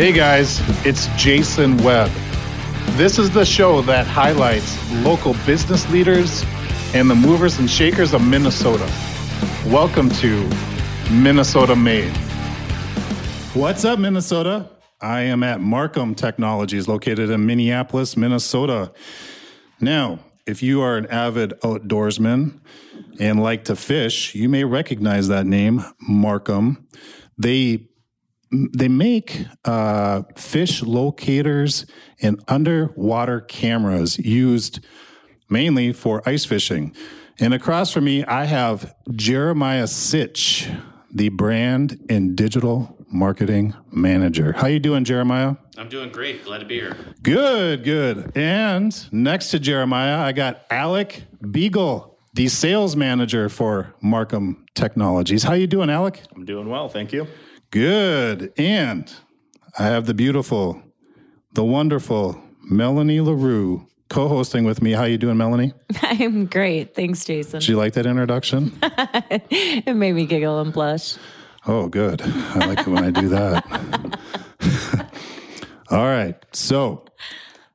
Hey guys, it's Jason Webb. This is the show that highlights local business leaders and the movers and shakers of Minnesota. Welcome to Minnesota Made. What's up, Minnesota? I am at MarCum Technologies located in Minneapolis, Minnesota. Now, if you are an avid outdoorsman and like to fish, you may recognize that name, MarCum. They make fish locators and underwater cameras used mainly for ice fishing. And across from me, I have Jeremiah Cich, the brand and digital marketing manager. How you doing, Jeremiah? I'm doing great. Glad to be here. Good, good. And next to Jeremiah, I got Alec Beigle, the sales manager for MarCum Technologies. How you doing, Alec? I'm doing well, thank you. Good. And I have the beautiful, the wonderful Melanie LaRue co-hosting with me. How you doing, Melanie? I'm great. Thanks, Jason. Did you like that introduction? It made me giggle and blush. Oh, good. I like it when I do that. All right. So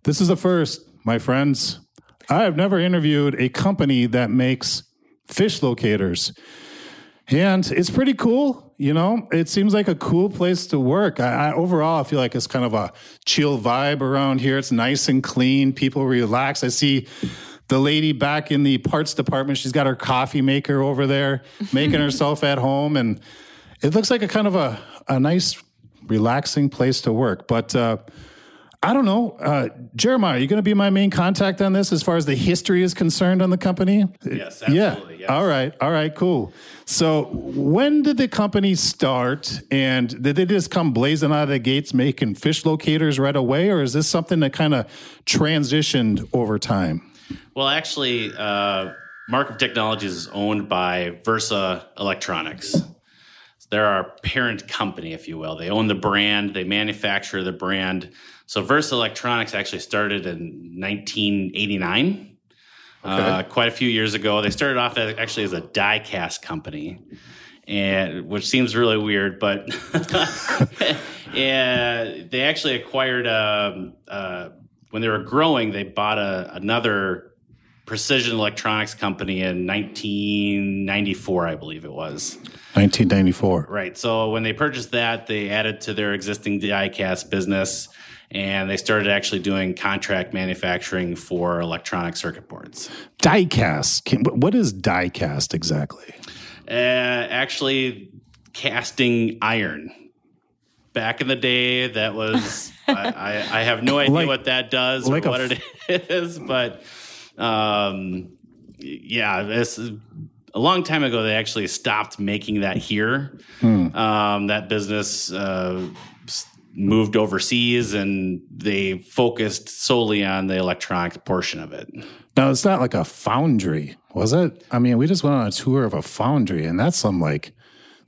this is the first, my friends. I have never interviewed a company that makes fish locators. And it's pretty cool, you know? It seems like a cool place to work. I overall, I feel like it's kind of a chill vibe around here. It's nice and clean. People relax. I see the lady back in the parts department. She's got her coffee maker over there making herself at home. And it looks like a kind of a nice, relaxing place to work. But I don't know. Jeremiah, are you going to be my main contact on this as far as the history is concerned on the company? Yes, absolutely. Yeah. Yes. All right. All right. Cool. So when did the company start? And did they just come blazing out of the gates making fish locators right away? Or is this something that kind of transitioned over time? Well, actually, MarCum Technologies is owned by Versa Electronics. They're our parent company, if you will. They own the brand. They manufacture the brand. So Versa Electronics actually started in 1989, quite a few years ago. They started off actually as a die cast company, and which seems really weird, but they actually acquired, when they were growing, they bought another precision electronics company in 1994, I believe it was. 1994. Right. So when they purchased that, they added to their existing die-cast business, and they started actually doing contract manufacturing for electronic circuit boards. Die-cast. What is die-cast exactly? Actually, casting iron. Back in the day, that was... I have no idea what that does or what it is, but... this is a long time ago, they actually stopped making that here. That business moved overseas, and they focused solely on the electronics portion of it. Now, it's not like a foundry, was it? I mean, we just went on a tour of a foundry, and that's some like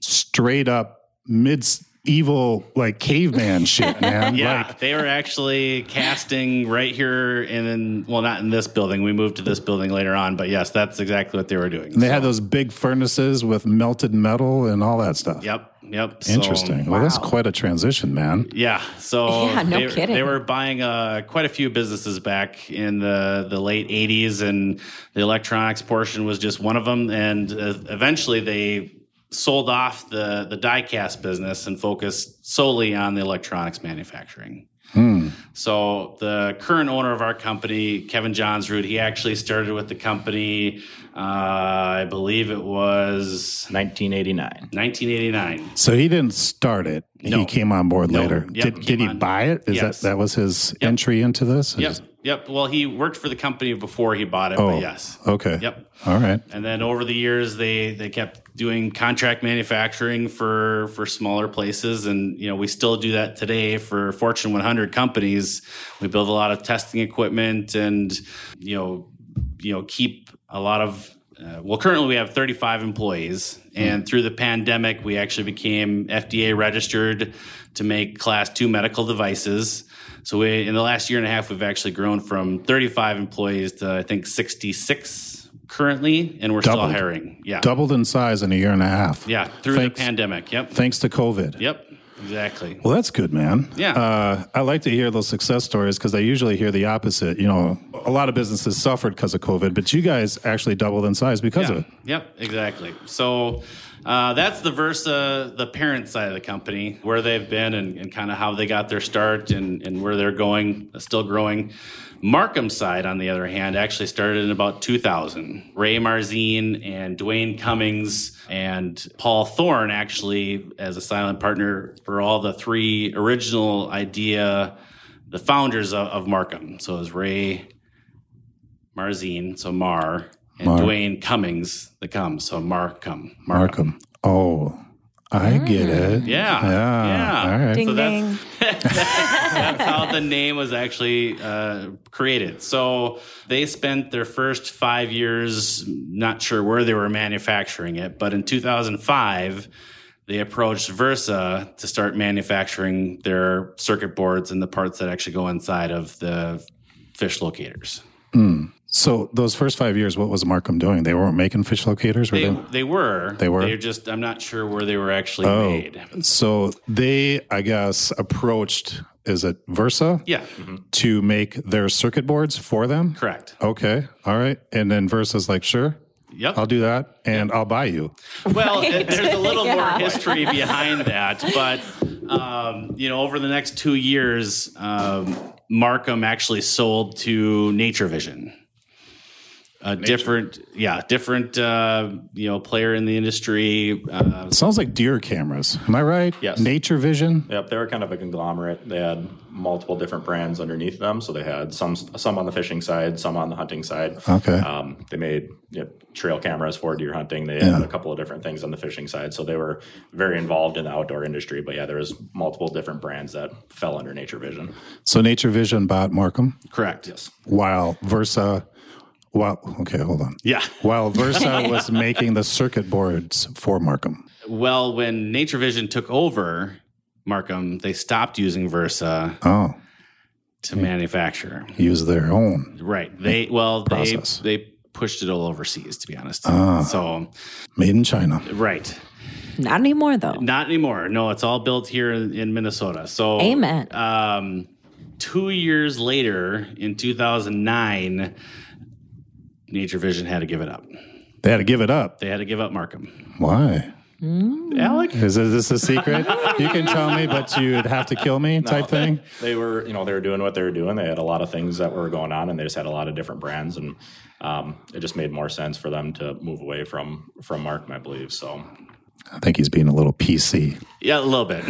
straight up medieval like caveman shit, man. Yeah, like, they were actually casting right here, and then, well, not in this building. We moved to this building later on, but yes, that's exactly what they were doing. And they had those big furnaces with melted metal and all that stuff. Yep. Interesting. So, well, that's quite a transition, man. Yeah. So yeah, no kidding. They were buying quite a few businesses back in the late 80s, and the electronics portion was just one of them. And eventually they sold off the die-cast business and focused solely on the electronics manufacturing. So the current owner of our company, Kevin Johnsrud, he actually started with the company, I believe it was... 1989. So he didn't start it. No. He came on board later. Yep, did he buy it? That was his entry into this? Yep. Well, he worked for the company before he bought it, but yes. Okay. Yep. All right. And then over the years, they kept doing contract manufacturing for smaller places. And, you know, we still do that today for Fortune 100 companies. We build a lot of testing equipment and, you know, keep a lot of... currently we have 35 employees, and through the pandemic, we actually became FDA registered to make Class 2 medical devices. So in the last year and a half, we've actually grown from 35 employees to, I think, 66 currently, and we're still hiring. Yeah, doubled in size in a year and a half. Yeah, through the pandemic. Yep. Thanks to COVID. Yep. Exactly. Well, that's good, man. Yeah. I like to hear those success stories because I usually hear the opposite. You know, a lot of businesses suffered because of COVID, but you guys actually doubled in size because of it. Yep, exactly. So that's the Versa, the parent side of the company, where they've been and kind of how they got their start and where they're going, still growing. MarCum side, on the other hand, actually started in about 2000. Ray Marzean and Dwayne Cummings and Paul Thorne, actually, as a silent partner for all the three original idea, the founders of MarCum. So it was Ray Marzean, so Mar, and Dwayne Cummings, the Cum, so MarCum. MarCum. Oh, I get it. Yeah. All right. Ding, so ding. That's how the name was actually created. So they spent their first 5 years, not sure where they were manufacturing it, but in 2005, they approached Versa to start manufacturing their circuit boards and the parts that actually go inside of the fish locators. Mm. So those first 5 years, what was MarCum doing? They weren't making fish locators, were they? They were. They were? They're just, I'm not sure where they were actually made. So they, I guess, approached, is it Versa? Yeah. Mm-hmm. To make their circuit boards for them? Correct. Okay. All right. And then Versa's like, sure. Yep. I'll do that, and I'll buy you. Well, there's a little more history behind that, but over the next 2 years, MarCum actually sold to Nature Vision, different player in the industry. Sounds like deer cameras. Am I right? Yes. Nature Vision. Yep. They were kind of a conglomerate. They had multiple different brands underneath them. So they had some on the fishing side, some on the hunting side. Okay. They made trail cameras for deer hunting. They had a couple of different things on the fishing side. So they were very involved in the outdoor industry. But there was multiple different brands that fell under Nature Vision. So Nature Vision bought MarCum? Correct. Yes. While Versa... While Versa was making the circuit boards for MarCum. Well, when Nature Vision took over MarCum, they stopped using Versa to manufacture. Use their own. Right. They pushed it all overseas, to be honest. So made in China. Right. Not anymore, though. Not anymore. No, it's all built here in Minnesota. So, amen. 2 years later, in 2009... Nature Vision had to give it up. They had to give it up? They had to give up MarCum. Why? Alec? Is this a secret? You can tell me, but you'd have to kill me thing? They were, they were doing what they were doing. They had a lot of things that were going on, and they just had a lot of different brands, and it just made more sense for them to move away from MarCum, I believe. So I think he's being a little PC. Yeah, a little bit.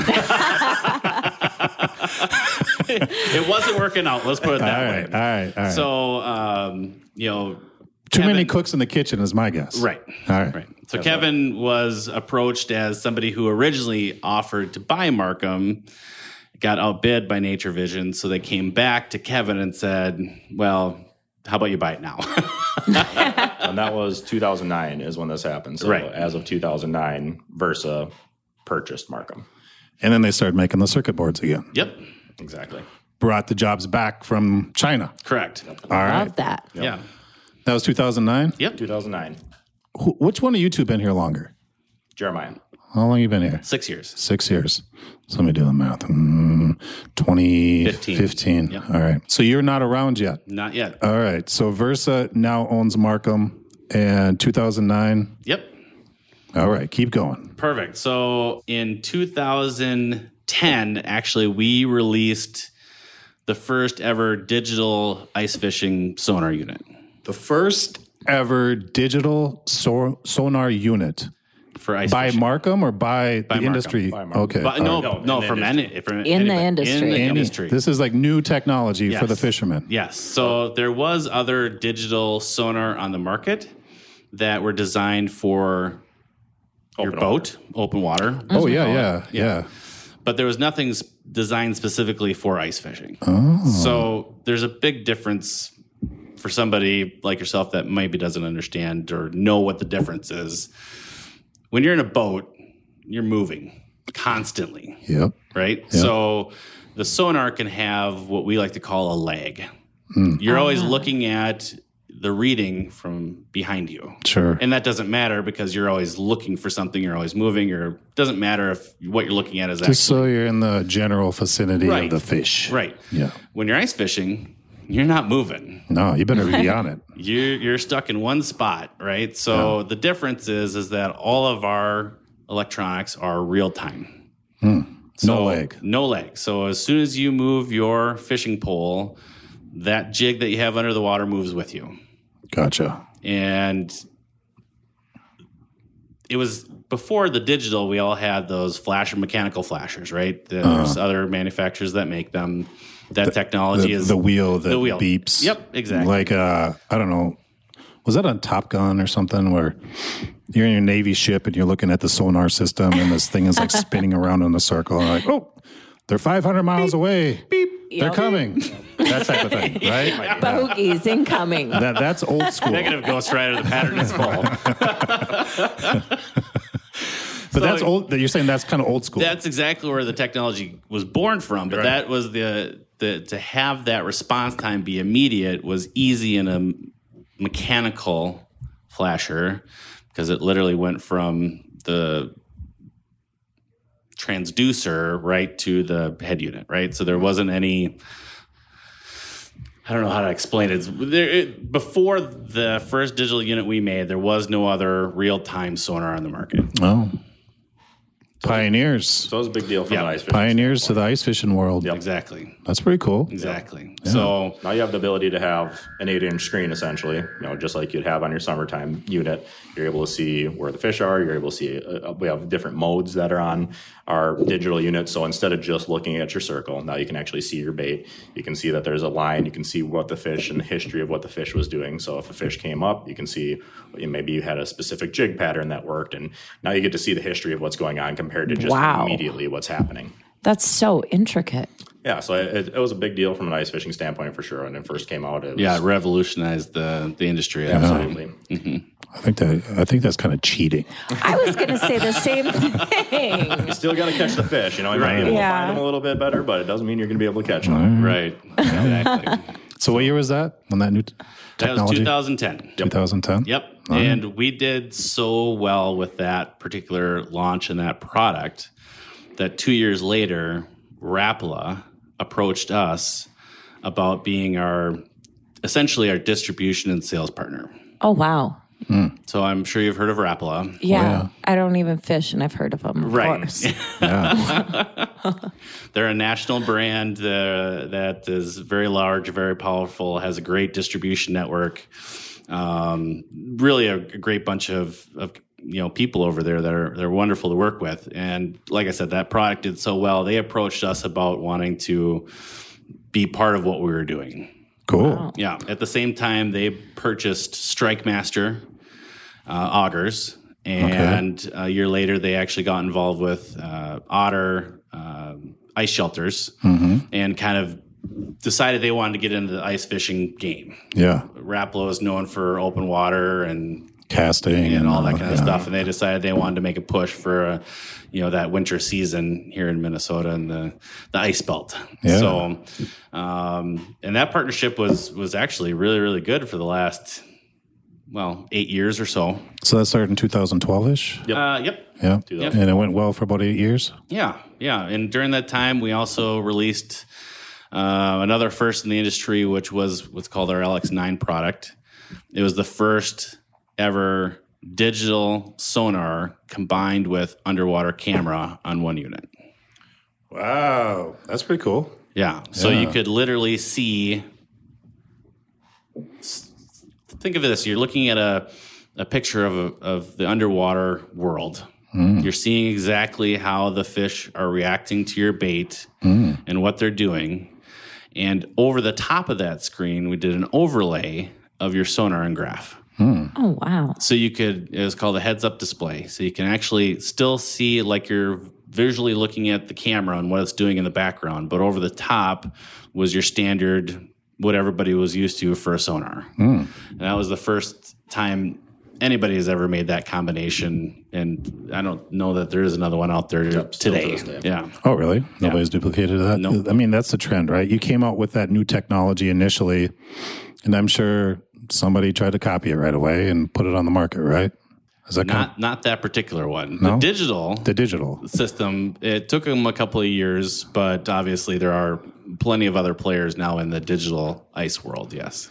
It wasn't working out. Let's put it that way. All right. So, Kevin, too many cooks in the kitchen is my guess. Right. All right. Right. So that's Kevin was approached as somebody who originally offered to buy MarCum, got outbid by Nature Vision. So they came back to Kevin and said, well, how about you buy it now? And that was 2009 is when this happened. So as of 2009, Versa purchased MarCum. And then they started making the circuit boards again. Yep. Exactly. Brought the jobs back from China. Correct. Yep. All right. Love that. Yep. Yeah. That was 2009? Yep. 2009. Which one of you two been here longer? Jeremiah. How long have you been here? 6 years. 6 years. So let me do the math. 2015. Yep. All right. So you're not around yet? Not yet. All right. So Versa now owns MarCum and 2009? Yep. All right. Keep going. Perfect. So in 2010, actually, we released the first ever digital ice fishing sonar unit. The first ever digital sonar unit for ice by fishing. MarCum or by the MarCum. Industry? By MarCum. Okay. From the industry. This is like new technology for the fishermen. Yes. So there was other digital sonar on the market that were designed for open water. Mm-hmm. Oh, yeah. But there was nothing designed specifically for ice fishing. Oh. So there's a big difference for somebody like yourself that maybe doesn't understand or know what the difference is. When you're in a boat, you're moving constantly. Yep. Right? Yep. So the sonar can have what we like to call a lag. You're always looking at the reading from behind you. Sure. And that doesn't matter because you're always looking for something. You're always moving. Or doesn't matter if what you're looking at is actually. Just so you're in the general vicinity right. of the fish. Right. Yeah. When you're ice fishing, you're not moving. No, you better be on it. You're stuck in one spot, right? So the difference is that all of our electronics are real time. No leg. So as soon as you move your fishing pole, that jig that you have under the water moves with you. Gotcha. And it was before the digital, we all had those mechanical flashers, right? There's other manufacturers that make them. That technology is the wheel that beeps. Yep, exactly. Like I don't know, was that on Top Gun or something where you're in your Navy ship and you're looking at the sonar system and this thing is like spinning around in a circle and like, oh, they're 500 miles away. Beep. They're coming. That type of thing, right? Bogies incoming. That's old school. Negative Ghost Rider, the pattern is full. But that's old. You're saying that's kind of old school. That's exactly where the technology was born from. But that was the to have that response time be immediate was easy in a mechanical flasher because it literally went from the transducer right to the head unit, right? So there wasn't any. I don't know how to explain it. Before the first digital unit we made, there was no other real-time sonar on the market. Oh. Pioneers. So it was a big deal for the ice fishing. Pioneers to the ice fishing world. Yep. Exactly. That's pretty cool. Exactly. Yep. Yeah. So now you have the ability to have an 8-inch screen, essentially, just like you'd have on your summertime unit. You're able to see where the fish are. You're able to see we have different modes that are on our digital unit. So instead of just looking at your circle, now you can actually see your bait. You can see that there's a line. You can see what the fish and the history of what the fish was doing. So if a fish came up, you can see maybe you had a specific jig pattern that worked. And now you get to see the history of what's going on compared to just immediately what's happening. That's so intricate. Yeah, so it was a big deal from an ice fishing standpoint for sure. When it first came out, it revolutionized the industry. Absolutely. Mm-hmm. I think that's kind of cheating. I was going to say the same thing. You still got to catch the fish. You might be able to find them a little bit better, but it doesn't mean you're going to be able to catch them. Right. Exactly. So what year was that when that new technology? That was 2010. 2010? Yep. Right. And we did so well with that particular launch and that product that 2 years later, Rapala approached us about being essentially our distribution and sales partner. Oh, wow. Mm. So I'm sure you've heard of Rapala. Yeah, I don't even fish, and I've heard of them, of course. They're a national brand that is very large, very powerful, has a great distribution network. Really a great bunch of people over there they're wonderful to work with. And like I said, that product did so well, they approached us about wanting to be part of what we were doing. Cool. Wow. Yeah. At the same time, they purchased Strike Master augers, and a year later, they actually got involved with Otter ice shelters, and kind of decided they wanted to get into the ice fishing game. Yeah. Rapala is known for open water and casting and all that kind of stuff, and they decided they wanted to make a push for that winter season here in Minnesota and the ice belt. Yeah. So, and that partnership was actually really, really good for the last 8 years or so. So that started in 2012-ish? Yep. Yep. And it went well for about 8 years? Yeah. And during that time, we also released another first in the industry, which was what's called our LX9 product. It was the first ever digital sonar combined with underwater camera on one unit. Wow. That's pretty cool. Yeah. So you could literally see, think of this. You're looking at a picture of the underwater world. Mm. You're seeing exactly how the fish are reacting to your bait and what they're doing. And over the top of that screen, we did an overlay of your sonar and graph. Hmm. Oh, wow. So it was called a heads-up display. So you can actually still see like you're visually looking at the camera and what it's doing in the background, but over the top was your standard, what everybody was used to for a sonar. Hmm. And that was the first time anybody has ever made that combination, and I don't know that there is another one out there today. Yeah. Oh, really? Nobody's duplicated that? No. I mean, that's the trend, right? You came out with that new technology initially, and I'm sure somebody tried to copy it right away and put it on the market, right? Is that not that particular one? No? The digital system. It took them a couple of years, but obviously there are plenty of other players now in the digital ice world. Yes.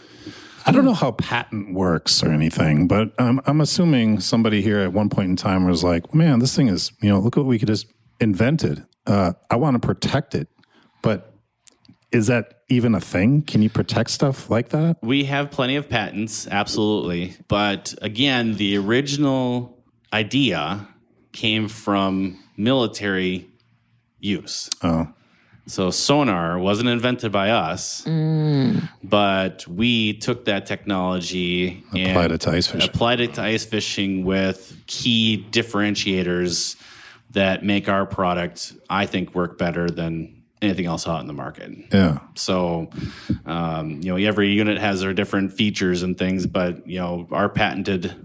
I don't know how patent works or anything, but I'm assuming somebody here at one point in time was like, man, this thing is, look what we could just invented. I want to protect it. But is that even a thing? Can you protect stuff like that? We have plenty of patents, absolutely. But again, the original idea came from military use. Oh. So sonar wasn't invented by us, but we took that technology and applied it to ice fishing with key differentiators that make our product, I think, work better than anything else out in the market. Yeah. So, every unit has their different features and things, but, our patented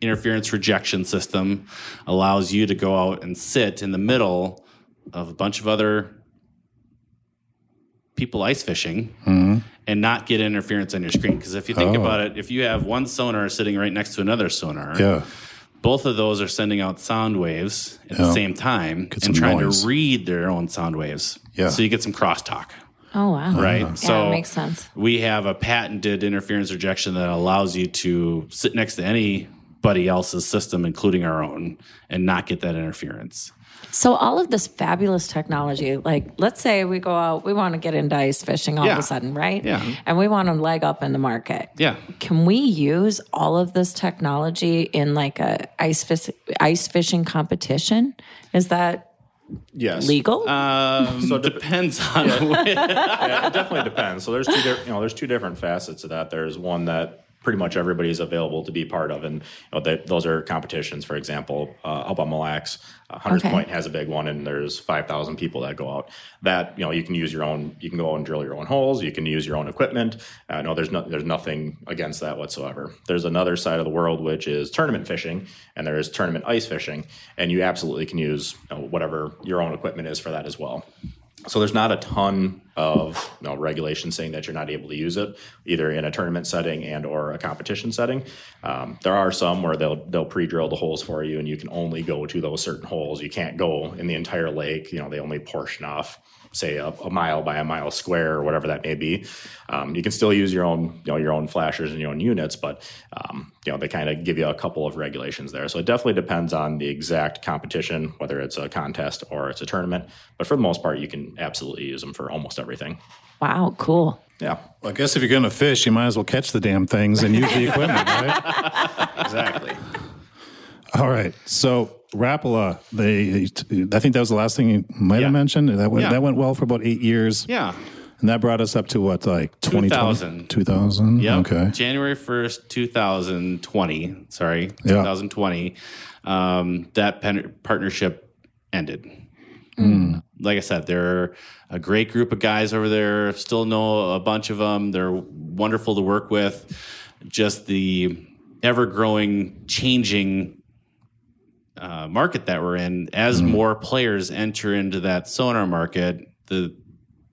interference rejection system allows you to go out and sit in the middle of a bunch of other people ice fishing and not get interference on your screen. Because if you think about it, if you have one sonar sitting right next to another sonar, both of those are sending out sound waves at the same time and trying to read their own sound waves. Yeah. So you get some crosstalk. Oh, wow. Right? Yeah, so that makes sense. We have a patented interference rejection that allows you to sit next to anybody else's system, including our own, and not get that interference. So all of this fabulous technology, like let's say we go out, we want to get into ice fishing all of a sudden, right? Yeah. And we want to leg up in the market. Yeah. Can we use all of this technology in like a ice fishing competition? Is that... Yes. Legal? So it depends on it definitely depends. So there's two different facets of that. There's one that pretty much everybody's available to be part of. And those are competitions, for example, up on Mille Lacs. Hunter's Point has a big one, and there's 5,000 people that go out. That, you can use your own, you can go out and drill your own holes, you can use your own equipment. There's nothing against that whatsoever. There's another side of the world, which is tournament fishing, and there is tournament ice fishing, and you absolutely can use whatever your own equipment is for that as well. So there's not a ton of regulation saying that you're not able to use it, either in a tournament setting and or a competition setting. There are some where they'll pre-drill the holes for you, and you can only go to those certain holes. You can't go in the entire lake. They only portion off, say, a mile by a mile square or whatever that may be. You can still use your own, your own flashers and your own units, but they kind of give you a couple of regulations there. So it definitely depends on the exact competition, whether it's a contest or it's a tournament. But for the most part, you can absolutely use them for almost everything. Wow, cool. Yeah. Well, I guess if you're going to fish, you might as well catch the damn things and use the equipment, right? Exactly. All right. So Rapala, I think that was the last thing you might have mentioned. That went well for about 8 years. Yeah. And that brought us up to what, like 2020? 2000. Yeah. Okay. January 1st, 2020. Sorry. 2020. That partnership ended. Mm. Like I said, they're a great group of guys over there. Still know a bunch of them. They're wonderful to work with. Just the ever-growing, changing market that we're in. As more players enter into that sonar market, the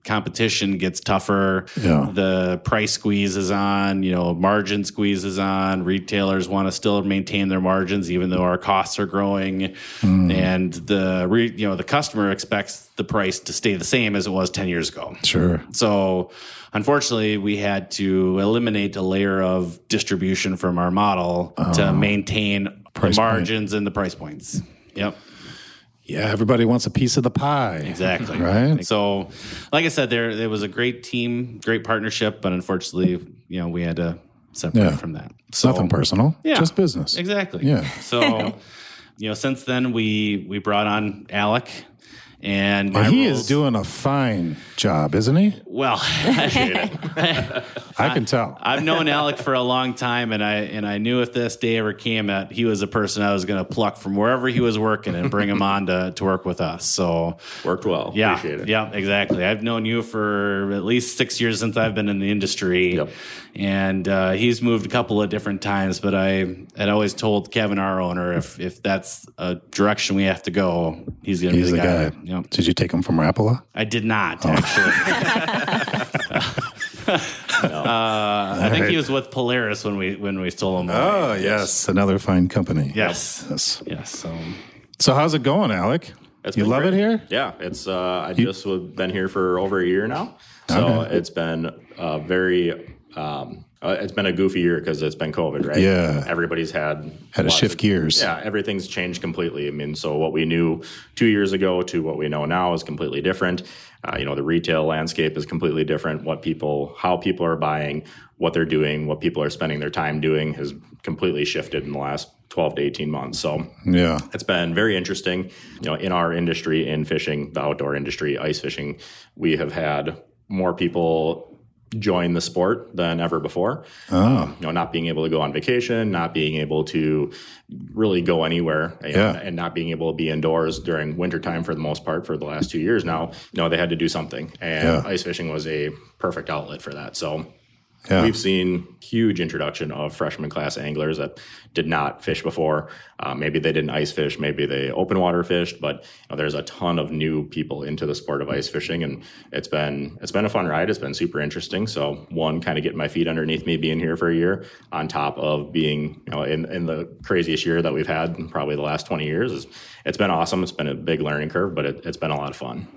competition gets tougher. Yeah. The price squeeze is on, margin squeeze is on. Retailers want to still maintain their margins, even though our costs are growing. And the customer expects the price to stay the same as it was 10 years ago. Sure. So unfortunately, we had to eliminate a layer of distribution from our model to maintain price margins and the price points. Yep. Yeah, everybody wants a piece of the pie. Exactly. Right? So, like I said, there was a great team, great partnership, but unfortunately, we had to separate from that. So, nothing personal. Yeah. Just business. Exactly. Yeah. So, since then, we brought on Alec. And he is doing a fine job, isn't he? Well, I can tell. I've known Alec for a long time, and I knew if this day ever came that he was a person I was going to pluck from wherever he was working and bring him on to work with us. So worked well. Yeah, appreciate it. Yeah, exactly. I've known you for at least 6 years since I've been in the industry, and he's moved a couple of different times. But I had always told Kevin, our owner, if that's a direction we have to go, he's going to be the guy. Yep. Did you take him from Rapala? I did not, actually. No. I think he was with Polaris when we stole him. Oh, yes. Another fine company. Yes. So how's it going, Alec? You love it here? Yeah. I've been here for over a year now. So it's been very... it's been a goofy year because it's been COVID, right? Yeah. Everybody's had to shift gears. Yeah, everything's changed completely. I mean, so what we knew 2 years ago to what we know now is completely different. The retail landscape is completely different. How people are buying, what they're doing, what people are spending their time doing has completely shifted in the last 12 to 18 months. So yeah, it's been very interesting. In our industry, in fishing, the outdoor industry, ice fishing, we have had more people join the sport than ever before. Not being able to go on vacation, not being able to really go anywhere, and not being able to be indoors during wintertime for the most part for the last 2 years now. They had to do something, and ice fishing was a perfect outlet for that. So we've seen huge introduction of freshman class anglers that did not fish before. Maybe they didn't ice fish, maybe they open water fished, but there's a ton of new people into the sport of ice fishing, and it's been a fun ride. It's been super interesting. So one, kind of getting my feet underneath me being here for a year, on top of being in the craziest year that we've had in probably the last 20 years. It's been awesome. It's been a big learning curve, but it's been a lot of fun.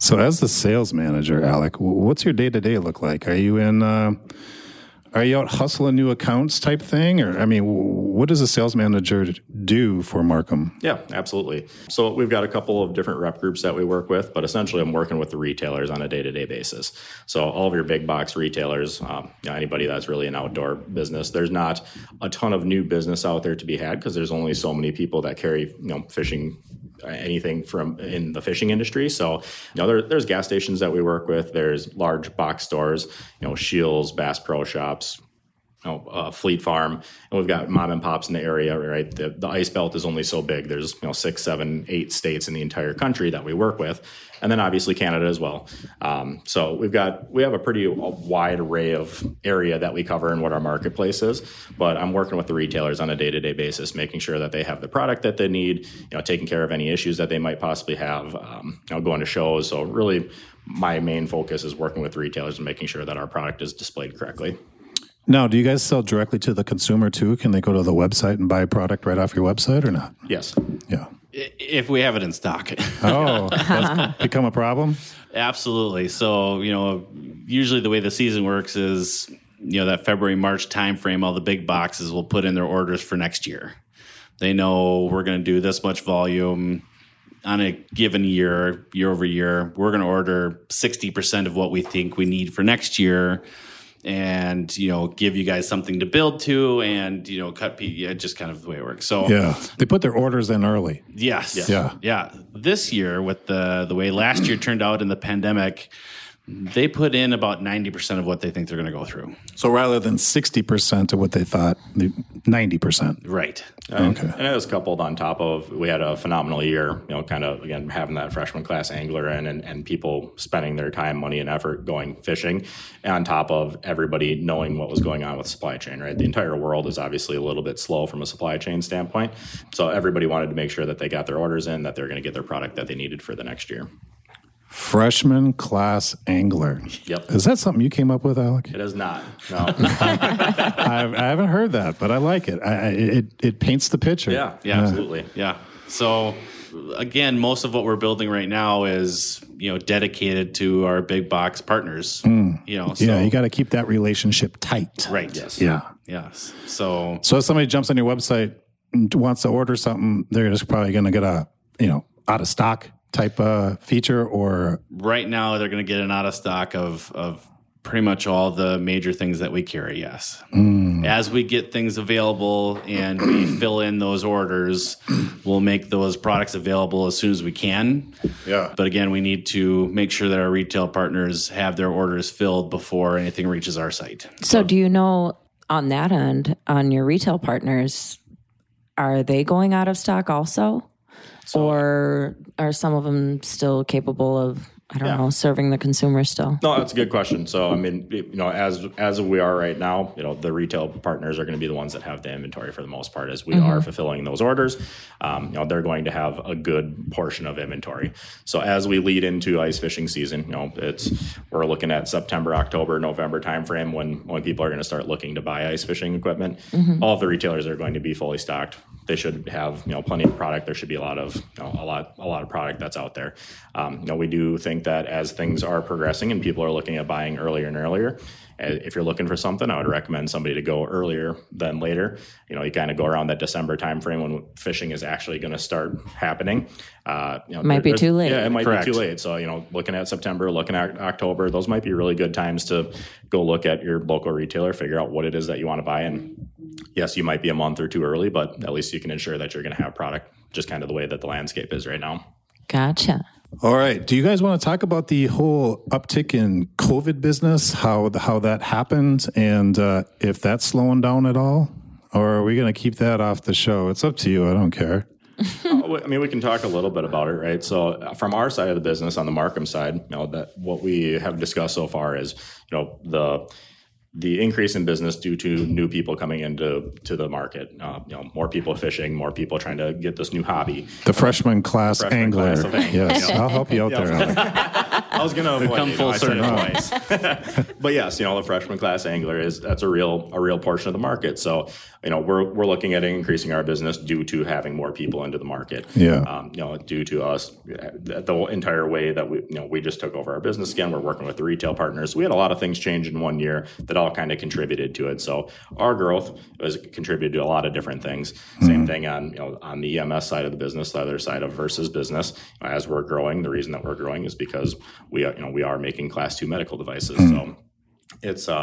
So as the sales manager, Alec, what's your day-to-day look like? Are you out hustling new accounts type thing? Or, what does a sales manager do for MarCum? Yeah, absolutely. So we've got a couple of different rep groups that we work with, but essentially I'm working with the retailers on a day-to-day basis. So all of your big box retailers, anybody that's really an outdoor business, there's not a ton of new business out there to be had because there's only so many people that carry fishing, anything from in the fishing industry. So, there's gas stations that we work with. There's large box stores, Shields, Bass Pro Shops, Fleet Farm, and we've got mom and pops in the area, right? The ice belt is only so big. There's 6, 7, 8 states in the entire country that we work with, and then obviously Canada as well. So we have a pretty wide array of area that we cover and what our marketplace is. But I'm working with the retailers on a day-to-day basis, making sure that they have the product that they need, taking care of any issues that they might possibly have, going to shows. So really, my main focus is working with retailers and making sure that our product is displayed correctly. Now, do you guys sell directly to the consumer too? Can they go to the website and buy a product right off your website or not? Yes. Yeah. If we have it in stock. Oh, that's become a problem? Absolutely. So, usually the way the season works is, that February, March timeframe, all the big boxes will put in their orders for next year. They know we're going to do this much volume on a given year, year over year. We're going to order 60% of what we think we need for next year, and give you guys something to build to, and just kind of the way it works. So they put their orders in early. Yes. Yeah. This year, with the way last year turned out in the pandemic, they put in about 90% of what they think they're going to go through. So rather than 60% of what they thought, 90%. Right. Okay. And it was coupled on top of, we had a phenomenal year, kind of, again, having that freshman class angler in and people spending their time, money, and effort going fishing, and on top of everybody knowing what was going on with supply chain, right? The entire world is obviously a little bit slow from a supply chain standpoint. So everybody wanted to make sure that they got their orders in, that they're going to get their product that they needed for the next year. Freshman class angler. Yep. Is that something you came up with, Alec? It is not. No. I haven't heard that, but I like it. It paints the picture. Yeah, absolutely. Yeah. So, again, most of what we're building right now is, dedicated to our big box partners. So. Yeah, you got to keep that relationship tight. Right. Yes. Yeah. Yes. So if somebody jumps on your website and wants to order something, they're just probably going to get a, out of stock type feature, or right now they're going to get an out of stock of pretty much all the major things that we carry. Yes. As we get things available and we fill in those orders, we'll make those products available as soon as we can. Yeah. But again, we need to make sure that our retail partners have their orders filled before anything reaches our site. So do you know on that end, on your retail partners, are they going out of stock also? So, or are some of them still capable of I don't know, serving the consumer still? No, that's a good question. So, I mean, you know, as we are right now, you know, the retail partners are going to be the ones that have the inventory for the most part as we are fulfilling those orders. You know, they're going to have a good portion of inventory. So as we lead into ice fishing season, you know, we're looking at September, October, November timeframe when people are going to start looking to buy ice fishing equipment. Mm-hmm. All of the retailers are going to be fully stocked. They should have, you know, plenty of product. There should be a lot of product that's out there. You know, we do think that as things are progressing and people are looking at buying earlier and earlier, if you're looking for something, I would recommend somebody to go earlier than later. You know, you kind of go around that December timeframe when fishing is actually going to start happening. You know, might be too late. Yeah, it might be too late. So, you know, looking at September, looking at October, those might be really good times to go look at your local retailer, figure out what it is that you want to buy. And yes, you might be a month or two early, but at least you can ensure that you're going to have product just kind of the way that the landscape is right now. Gotcha. All right. Do you guys want to talk about the whole uptick in COVID business, how that happened, and if that's slowing down at all? Or are we going to keep that off the show? It's up to you. I don't care. I mean, we can talk a little bit about it, right? So from our side of the business, on the MarCum side, you know, that what we have discussed so far is, you know, the increase in business due to new people coming into the market, you know, more people fishing, more people trying to get this new hobby. The freshman class angler. Yes, I'll help you out there, Alec. I was going to avoid come full circle twice. But yes, you know, the freshman class angler that's a real portion of the market. So, you know, we're looking at increasing our business due to having more people into the market. Yeah. You know, due to us, the entire way that we just took over our business again. We're working with the retail partners. We had a lot of things change in one year that all kind of contributed to it. So our growth was contributed to a lot of different things. Mm-hmm. Same thing on the EMS side of the business, the other side of Versa's business. As we're growing, the reason that we're growing is because we are making Class 2 medical devices. Mm-hmm. So it's you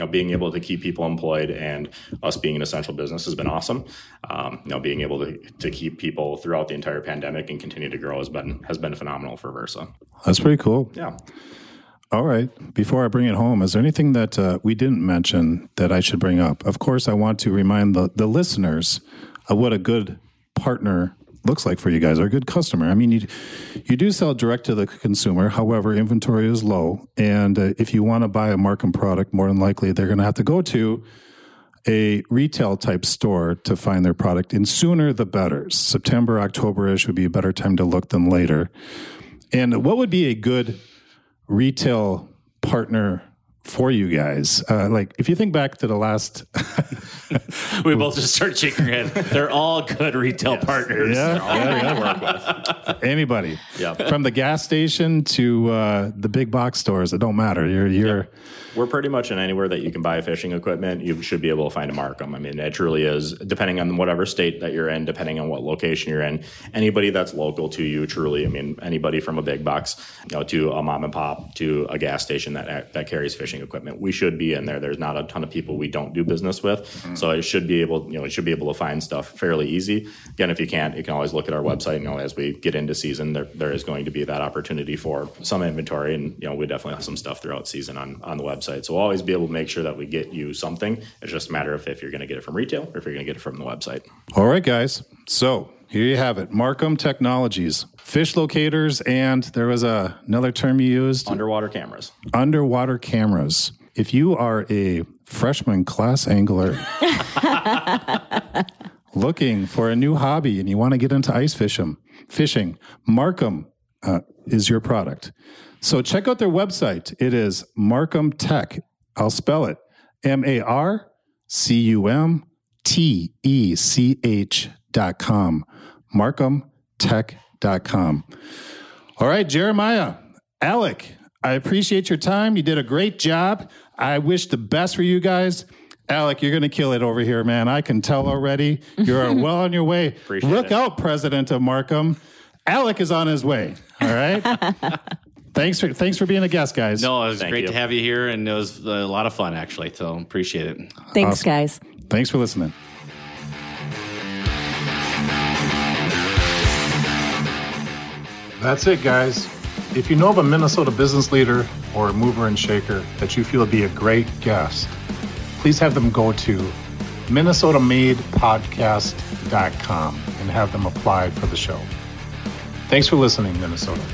know, being able to keep people employed and us being an essential business has been awesome. You know, being able to keep people throughout the entire pandemic and continue to grow has been phenomenal for Versa. That's pretty cool. Yeah. All right. Before I bring it home, is there anything that we didn't mention that I should bring up? Of course, I want to remind the listeners of what a good partner looks like for you guys, or a good customer. I mean, you do sell direct to the consumer. However, inventory is low. And if you want to buy a MarCum product, more than likely, they're going to have to go to a retail type store to find their product. And sooner, the better. September, October-ish would be a better time to look than later. And what would be a good retail partner for you guys? Like, if you think back to the last... We both just start shaking our head. They're all good retail partners. Yeah, to work with. Anybody. Yeah. From the gas station to the big box stores, it don't matter. We're pretty much in anywhere that you can buy fishing equipment, you should be able to find a MarCum. I mean, it truly is, depending on whatever state that you're in, depending on what location you're in, anybody that's local to you, truly. I mean, anybody from a big box, you know, to a mom and pop, to a gas station that carries fishing equipment. We should be in there. There's not a ton of people we don't do business with, so it should be able, you know, to find stuff fairly easy. Again, if you can't, you can always look at our website. You know, as we get into season, there is going to be that opportunity for some inventory, and you know, we definitely have some stuff throughout season on the website. So we'll always be able to make sure that we get you something. It's just a matter of if you're going to get it from retail or if you're going to get it from the website. All right, guys. So here you have it, MarCum Technologies. Fish locators, and there was another term you used. Underwater cameras. Underwater cameras. If you are a freshman class angler looking for a new hobby and you want to get into ice fishing, MarCum is your product. So check out their website. It is MarCum Tech. I'll spell it. MarCumTech.com. MarCumTech.com. All right, Jeremiah, Alec, I appreciate your time. You did a great job. I wish the best for you guys. Alec, you're going to kill it over here, man. I can tell already. You're well on your way. Appreciate Look it. Out, President of MarCum. Alec is on his way. All right. Thanks for being a guest, guys. No, it was great to have you here, and it was a lot of fun, actually. So appreciate it. Thanks, awesome. Guys. Thanks for listening. That's it, guys. If you know of a Minnesota business leader or a mover and shaker that you feel would be a great guest, please have them go to MinnesotaMadePodcast.com and have them apply for the show. Thanks for listening, Minnesota.